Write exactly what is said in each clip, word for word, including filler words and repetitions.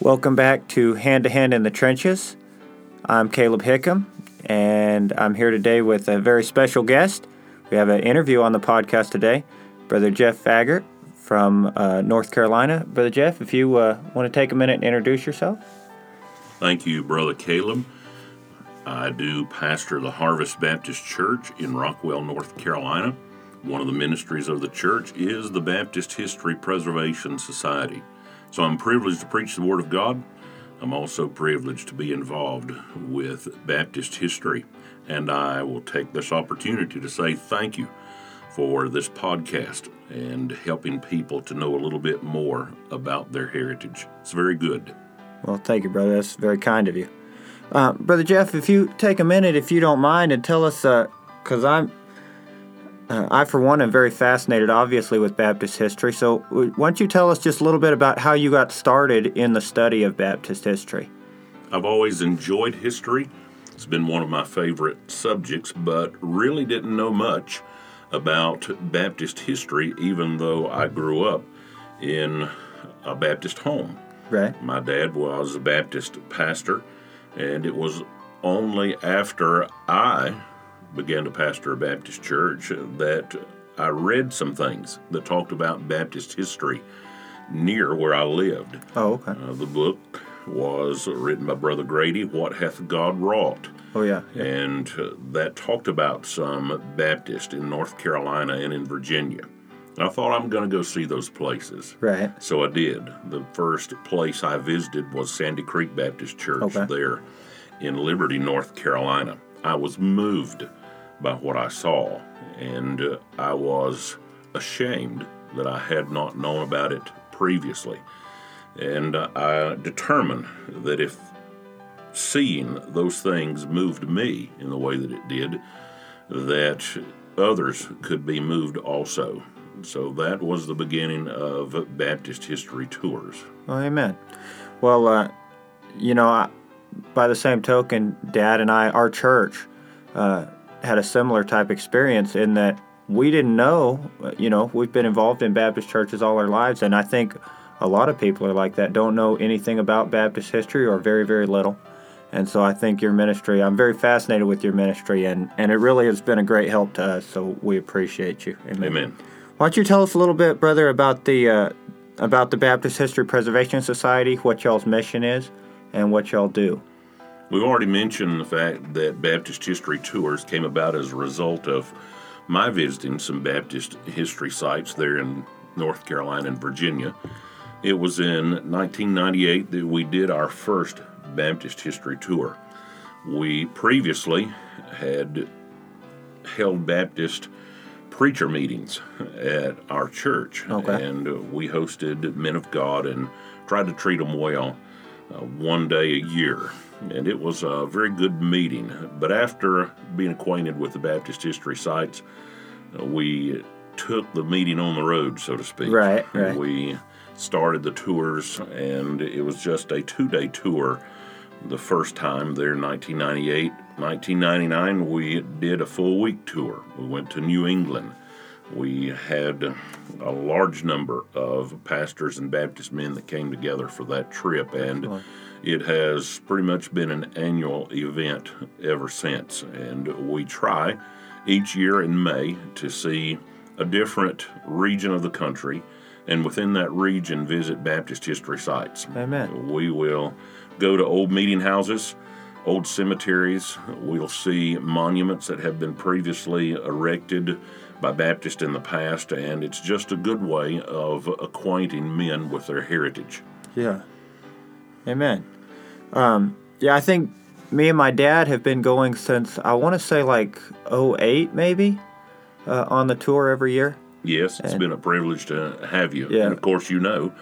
Welcome back to Hand to Hand in the Trenches. I'm Caleb Hickam, and I'm here today with a very special guest. We have an interview on the podcast today, Brother Jeff Faggart from uh, North Carolina. Brother Jeff, if you uh, want to take a minute and introduce yourself. Thank you, Brother Caleb. I do pastor the Harvest Baptist Church in Rockwell, North Carolina. One of the ministries of the church is the Baptist History Preservation Society. So I'm privileged to preach the Word of God. I'm also privileged to be involved with Baptist history. And I will take this opportunity to say thank you for this podcast and helping people to know a little bit more about their heritage. It's very good. Well, thank you, brother. That's very kind of you. Uh, Brother Jeff, if you take a minute, if you don't mind, and tell us, because uh, I'm Uh, I, for one, am very fascinated, obviously, with Baptist history. So why don't you tell us just a little bit about how you got started in the study of Baptist history? I've always enjoyed history. It's been one of my favorite subjects, but really didn't know much about Baptist history, even though I grew up in a Baptist home. Right. My dad was a Baptist pastor, and it was only after I began to pastor a Baptist church that I read some things that talked about Baptist history near where I lived. Oh, okay. Uh, the book was written by Brother Grady, What Hath God Wrought. Oh, yeah. yeah. And uh, that talked about some Baptist in North Carolina and in Virginia. I thought, I'm going to go see those places. Right. So I did. The first place I visited was Sandy Creek Baptist Church okay. there in Liberty, North Carolina. I was moved by what I saw, and uh, I was ashamed that I had not known about it previously. And uh, I determined that if seeing those things moved me in the way that it did, that others could be moved also. So that was the beginning of Baptist History Tours. Well, amen. Well, uh, you know, I... by the same token, Dad and I, our church, uh, had a similar type experience in that we didn't know, you know, we've been involved in Baptist churches all our lives, and I think a lot of people are like that, don't know anything about Baptist history or very, very little. And so I think your ministry, I'm very fascinated with your ministry, and, and it really has been a great help to us, so we appreciate you. Amen. Amen. Why don't you tell us a little bit, brother, about the, uh, about the Baptist History Preservation Society, what y'all's mission is, and what y'all do. We've already mentioned the fact that Baptist History Tours came about as a result of my visiting some Baptist history sites there in North Carolina and Virginia. It was in nineteen ninety-eight that we did our first Baptist History Tour. We previously had held Baptist preacher meetings at our church, okay. and we hosted men of God and tried to treat them well. Uh, one day a year, and it was a very good meeting. But after being acquainted with the Baptist history sites, uh, we took the meeting on the road, so to speak. Right, right. We started the tours, and it was just a two-day tour the first time there in nineteen ninety-eight. nineteen ninety-nine, we did a full-week tour. We went to New England. We had a large number of pastors and Baptist men that came together for that trip, and it has pretty much been an annual event ever since. And we try each year in May to see a different region of the country, and within that region visit Baptist history sites. Amen. We will go to old meeting houses, old cemeteries. We'll see monuments that have been previously erected by Baptists in the past, and it's just a good way of acquainting men with their heritage. Yeah. Amen. Um, yeah, I think me and my dad have been going since, I want to say like oh eight maybe, uh, on the tour every year. Yes, it's and, been a privilege to have you. Yeah. And of course you know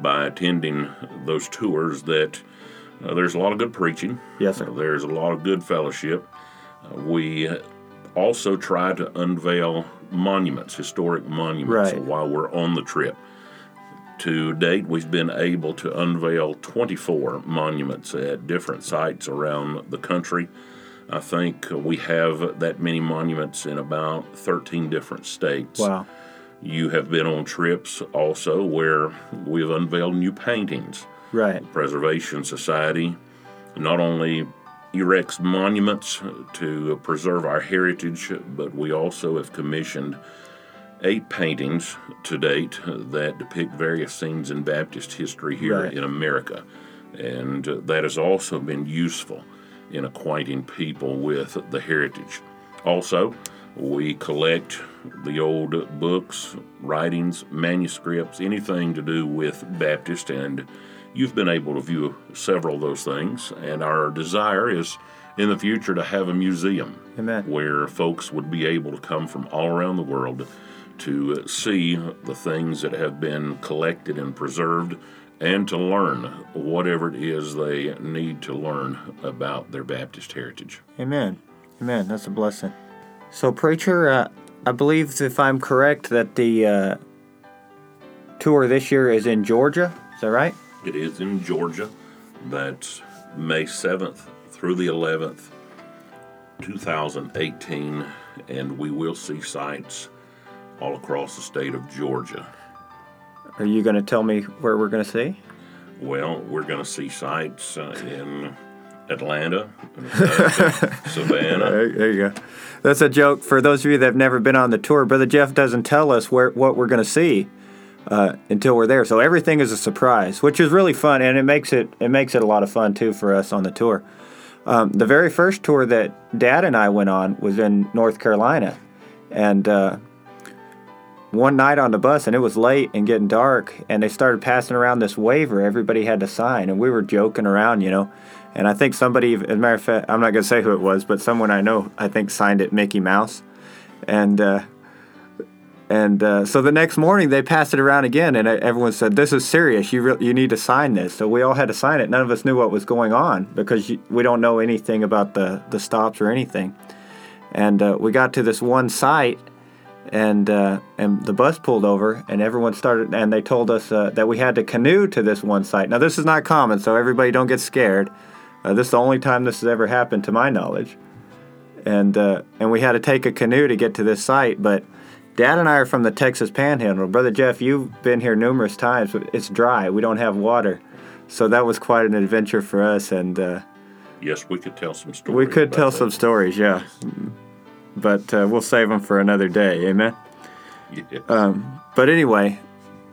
by attending those tours that uh, there's a lot of good preaching. Yes, sir. Uh, there's a lot of good fellowship. Uh, we... also try to unveil monuments, historic monuments, right. while we're on the trip. To date, we've been able to unveil twenty-four monuments at different sites around the country. I think we have that many monuments in about thirteen different states. Wow. You have been on trips also where we've unveiled new paintings, right. Preservation Society not only erects monuments to preserve our heritage, but we also have commissioned eight paintings to date that depict various scenes in Baptist history here right. in America. And that has also been useful in acquainting people with the heritage. Also, we collect the old books, writings, manuscripts, anything to do with Baptist, and you've been able to view several of those things, and our desire is in the future to have a museum Amen. Where folks would be able to come from all around the world to see the things that have been collected and preserved and to learn whatever it is they need to learn about their Baptist heritage. Amen. Amen. That's a blessing. So, Preacher, uh, I believe, if I'm correct, that the uh, tour this year is in Georgia. Is that right? It is in Georgia. That's May seventh through the eleventh, two thousand eighteen, and we will see sites all across the state of Georgia. Are you going to tell me where we're going to see? Well, we're going to see sites uh, in Atlanta, Savannah. There, there you go. That's a joke for those of you that have never been on the tour. Brother Jeff doesn't tell us where what we're going to see uh, until we're there. So everything is a surprise, which is really fun, and it makes it it makes it a lot of fun too for us on the tour. Um, the very first tour that Dad and I went on was in North Carolina, and. Uh, One night on the bus, and it was late and getting dark, and they started passing around this waiver everybody had to sign, and we were joking around, you know. And I think somebody, as a matter of fact, I'm not going to say who it was, but someone I know, I think, signed it Mickey Mouse. And uh, and uh, so the next morning, they passed it around again, and everyone said, this is serious. You, re- you need to sign this. So we all had to sign it. None of us knew what was going on because you, we don't know anything about the, the stops or anything. And uh, we got to this one site, And uh, and the bus pulled over, and everyone started, and they told us uh, that we had to canoe to this one site. Now, this is not common, so everybody don't get scared. Uh, this is the only time this has ever happened, to my knowledge. And uh, and we had to take a canoe to get to this site. But Dad and I are from the Texas Panhandle. Brother Jeff, you've been here numerous times. But it's dry. We don't have water, so that was quite an adventure for us. And uh, yes, we could tell some stories. We could tell that. some stories. Yeah. But uh, we'll save them for another day, amen? Yeah. Um, but anyway,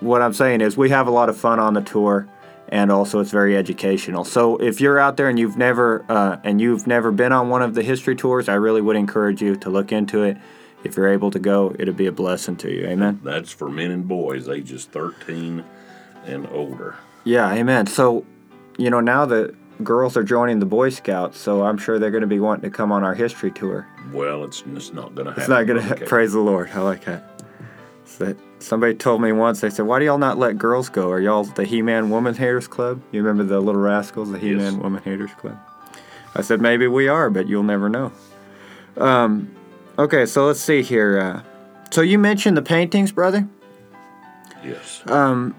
what I'm saying is we have a lot of fun on the tour, and also it's very educational. So if you're out there and you've never uh, and you've never been on one of the history tours, I really would encourage you to look into it. If you're able to go, it'll be a blessing to you, amen? That's for men and boys, ages thirteen and older. Yeah, amen. So, you know, now that girls are joining the Boy Scouts, so I'm sure they're going to be wanting to come on our history tour. Well, it's, it's not going to happen. It's not going to happen. Praise the Lord. I like that. So somebody told me once, they said, why do y'all not let girls go? Are y'all the He-Man Woman Haters Club? You remember the Little Rascals, the He-Man yes. Woman Haters Club? I said, maybe we are, but you'll never know. Um, okay, so let's see here. Uh, so you mentioned the paintings, brother? Yes. Um,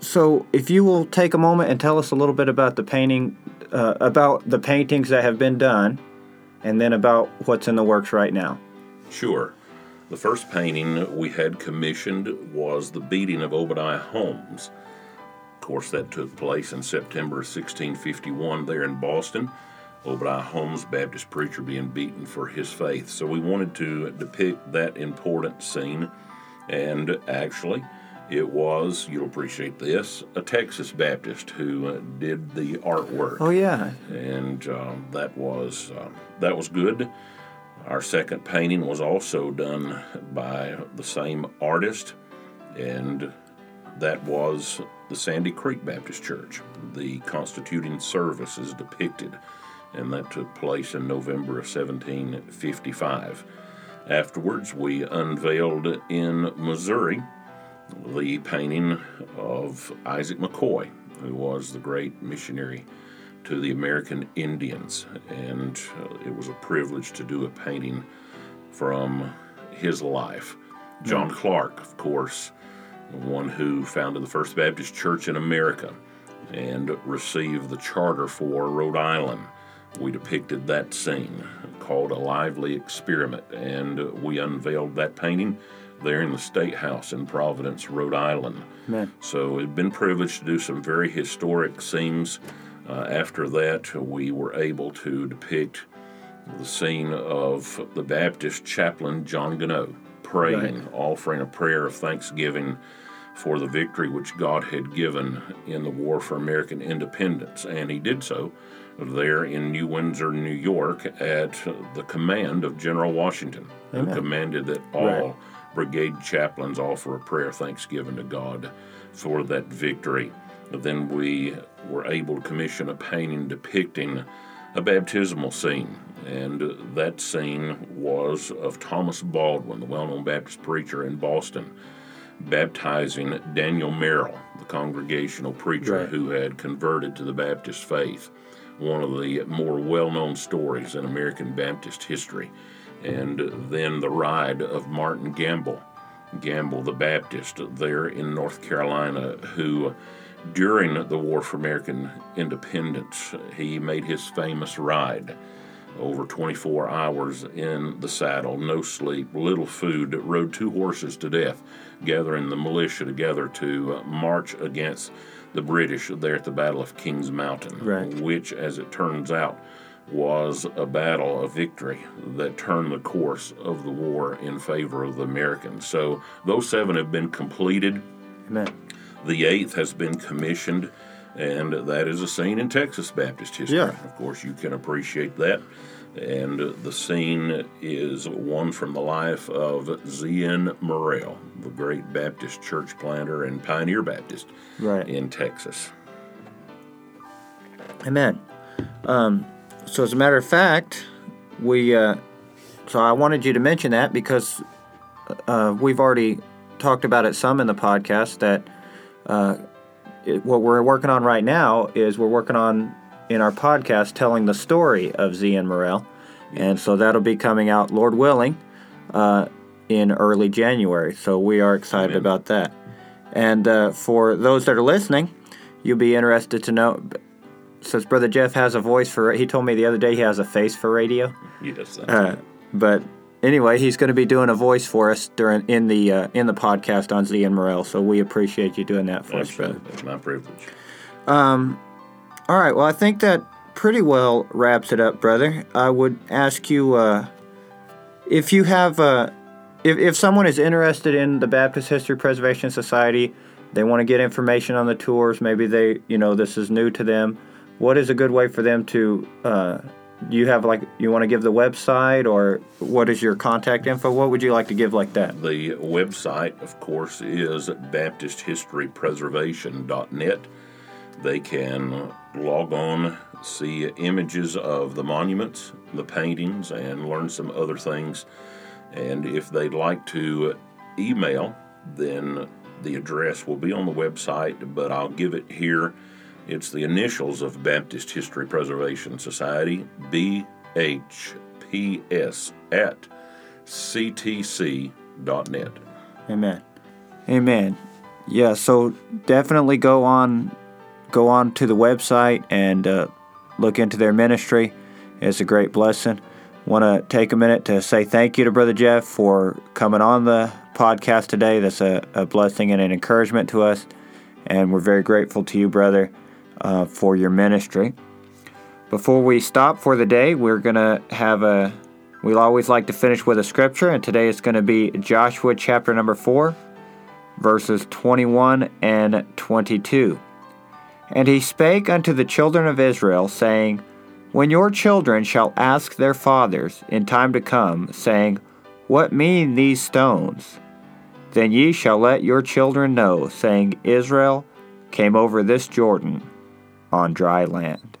so if you will take a moment and tell us a little bit about the painting Uh, about the paintings that have been done, and then about what's in the works right now. Sure. The first painting we had commissioned was the beating of Obadiah Holmes. Of course, that took place in September of sixteen fifty-one there in Boston. Obadiah Holmes, Baptist preacher, being beaten for his faith. So we wanted to depict that important scene, and actually, it was, you'll appreciate this, a Texas Baptist who uh, did the artwork. Oh, yeah. And um, that was um, that was good. Our second painting was also done by the same artist, and that was the Sandy Creek Baptist Church. The constituting service is depicted, and that took place in November of seventeen fifty-five. Afterwards, we unveiled in Missouri the painting of Isaac McCoy, who was the great missionary to the American Indians. And uh, it was a privilege to do a painting from his life. John Clark, of course, the one who founded the First Baptist Church in America and received the charter for Rhode Island. We depicted that scene called A Lively Experiment, and we unveiled that painting there in the State House in Providence, Rhode Island. Amen. So I've been privileged to do some very historic scenes. Uh, after that, we were able to depict the scene of the Baptist chaplain, John Gano, praying, right. offering a prayer of thanksgiving for the victory which God had given in the war for American independence. And he did so there in New Windsor, New York, at the command of General Washington, Amen. who commanded that all right. brigade chaplains offer a prayer of thanksgiving to God for that victory. Then we were able to commission a painting depicting a baptismal scene, and that scene was of Thomas Baldwin, the well-known Baptist preacher in Boston, baptizing Daniel Merrill, the congregational preacher right. who had converted to the Baptist faith, one of the more well-known stories in American Baptist history. And then the ride of Martin Gamble, Gamble the Baptist, there in North Carolina, who during the War for American Independence, he made his famous ride, over twenty-four hours in the saddle, no sleep, little food, rode two horses to death, gathering the militia together to march against the British there at the Battle of King's Mountain, right. which, as it turns out, was a battle of victory that turned the course of the war in favor of the Americans. So those seven have been completed. Amen. The eighth has been commissioned, and that is a scene in Texas Baptist history. Yeah. Of course, you can appreciate that. And the scene is one from the life of Z N Morrell, the great Baptist church planter and pioneer Baptist right. in Texas. Amen. Um, so as a matter of fact, we. Uh, so I wanted you to mention that because uh, we've already talked about it some in the podcast that Uh, it, what we're working on right now is we're working on, in our podcast, telling the story of Z N Morrell. And so that'll be coming out, Lord willing, uh, in early January. So we are excited Amen. about that. And uh, for those that are listening, you'll be interested to know, since Brother Jeff has a voice for, he told me the other day he has a face for radio. Yes, that's uh, right. But anyway, he's going to be doing a voice for us during in the uh, in the podcast on Z N Morrell, so we appreciate you doing that for Absolutely. us, brother. It's my privilege. Um, all right, well, I think that pretty well wraps it up, brother. I would ask you uh, if you have uh, if if someone is interested in the Baptist History Preservation Society, they want to get information on the tours. Maybe they, you know, this is new to them. What is a good way for them to? Uh, Do you have, like, you want to give the website, or what is your contact info? What would you like to give like that? The website, of course, is Baptist History Preservation dot net. They can log on, see images of the monuments, the paintings, and learn some other things. And if they'd like to email, then the address will be on the website, but I'll give it here. It's the initials of Baptist History Preservation Society, B H P S, at C T C dot net. Amen. Amen. Yeah, so definitely go on go on to the website and uh, look into their ministry. It's a great blessing. Want to take a minute to say thank you to Brother Jeff for coming on the podcast today. That's a, a blessing and an encouragement to us, and we're very grateful to you, brother. Uh, for your ministry. Before we stop for the day, we're going to have a, we'll always like to finish with a scripture, and today it's going to be Joshua chapter number four, verses twenty-one and twenty-two. And he spake unto the children of Israel, saying, When your children shall ask their fathers in time to come, saying, What mean these stones? Then ye shall let your children know, saying, Israel came over this Jordan on dry land.